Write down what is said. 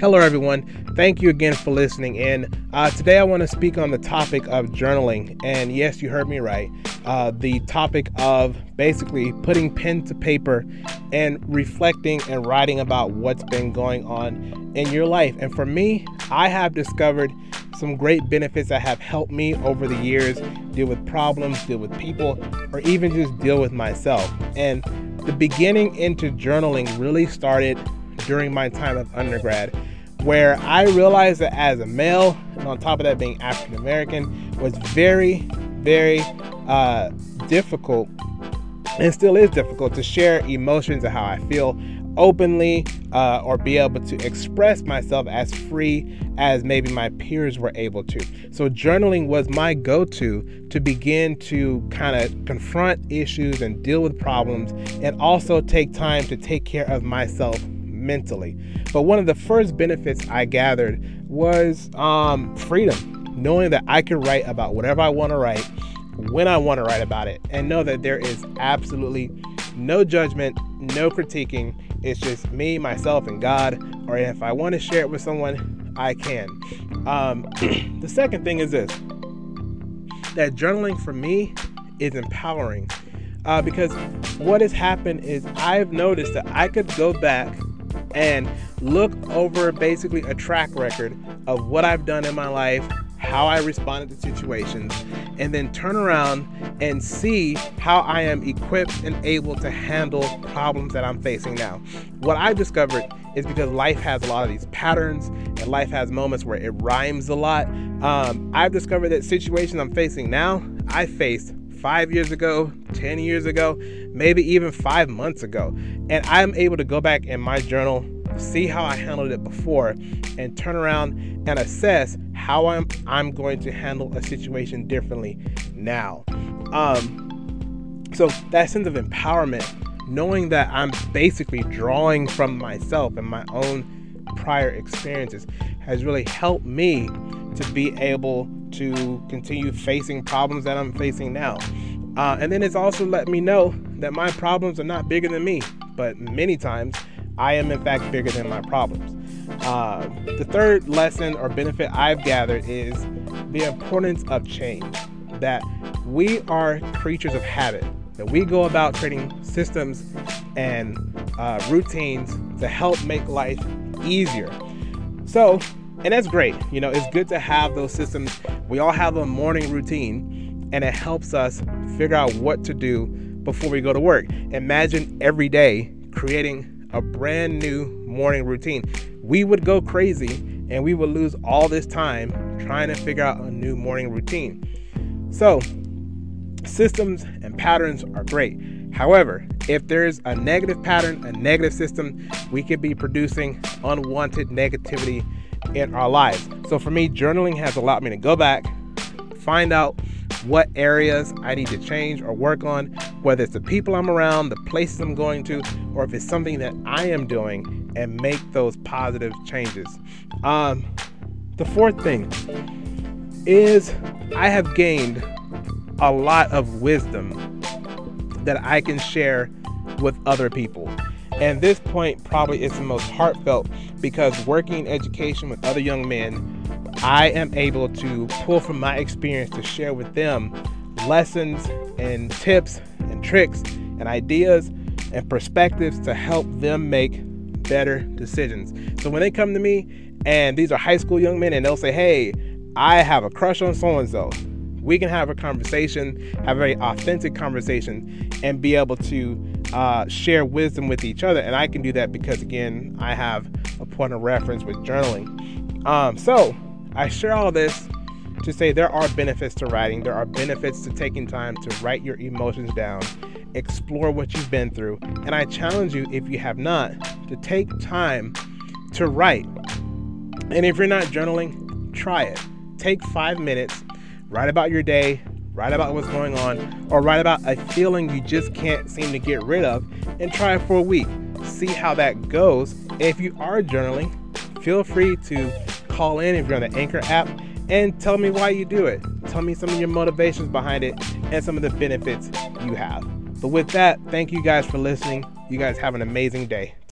Hello everyone, thank you again for listening in. Today I want to speak on the topic of journaling, and yes, you heard me right. The topic of basically putting pen to paper and reflecting and writing about what's been going on in your life. And for me, I have discovered some great benefits that have helped me over the years deal with problems, deal with people, or even just deal with myself. And the beginning into journaling really started during my time of undergrad, where I realized that as a male, and on top of that being African American, was very, very difficult, and still is difficult, to share emotions and how I feel openly or be able to express myself as free as maybe my peers were able to. So journaling was my go-to to begin to kind of confront issues and deal with problems, and also take time to take care of myself mentally. But one of the first benefits I gathered was freedom, knowing that I could write about whatever I want to write, when I want to write about it, and know that there is absolutely no judgment, no critiquing. It's just me, myself, and God, or if I want to share it with someone, I can. The second thing is this, that journaling for me is empowering, because what has happened is I've noticed that I could go back and look over basically a track record of what I've done in my life, how I responded to situations, and then turn around and see how I am equipped and able to handle problems that I'm facing now. What I've discovered is because life has a lot of these patterns, and life has moments where it rhymes a lot. I've discovered that situations I'm facing now, I faced 5 years ago, 10 years ago, maybe even 5 months ago. And I'm able to go back in my journal, see how I handled it before, and turn around and assess how I'm going to handle a situation differently now. So that sense of empowerment, knowing that I'm basically drawing from myself and my own prior experiences, has really helped me to be able to continue facing problems that I'm facing now. And then it's also let me know that my problems are not bigger than me, but many times I am in fact bigger than my problems. The third lesson or benefit I've gathered is the importance of change, that we are creatures of habit, that we go about creating systems and routines to help make life easier. So, and that's great. You know, it's good to have those systems. We all have a morning routine, and it helps us figure out what to do before we go to work. Imagine every day creating a brand new morning routine. We would go crazy, and we would lose all this time trying to figure out a new morning routine. So systems and patterns are great. However, if there's a negative pattern, a negative system, we could be producing unwanted negativity in our lives. So for me, journaling has allowed me to go back, find out what areas I need to change or work on, whether it's the people I'm around, the places I'm going to, or if it's something that I am doing, and make those positive changes. The fourth thing is I have gained a lot of wisdom that I can share with other people. And this point probably is the most heartfelt, because working in education with other young men, I am able to pull from my experience to share with them lessons and tips and tricks and ideas and perspectives to help them make better decisions. So when they come to me, and these are high school young men, and they'll say, hey, I have a crush on so-and-so, we can have a conversation, have a very authentic conversation, and be able to share wisdom with each other. And I can do that because, again, I have a point of reference with journaling. So I share all this to say there are benefits to writing. There are benefits to taking time to write your emotions down, explore what you've been through. And I challenge you, if you have not, to take time to write. And if you're not journaling, try it. Take 5 minutes, write about your day, write about what's going on, or write about a feeling you just can't seem to get rid of, and try it for a week. See how that goes. And if you are journaling, feel free to call in if you're on the Anchor app, and tell me why you do it. Tell me some of your motivations behind it and some of the benefits you have. But with that, thank you guys for listening. You guys have an amazing day.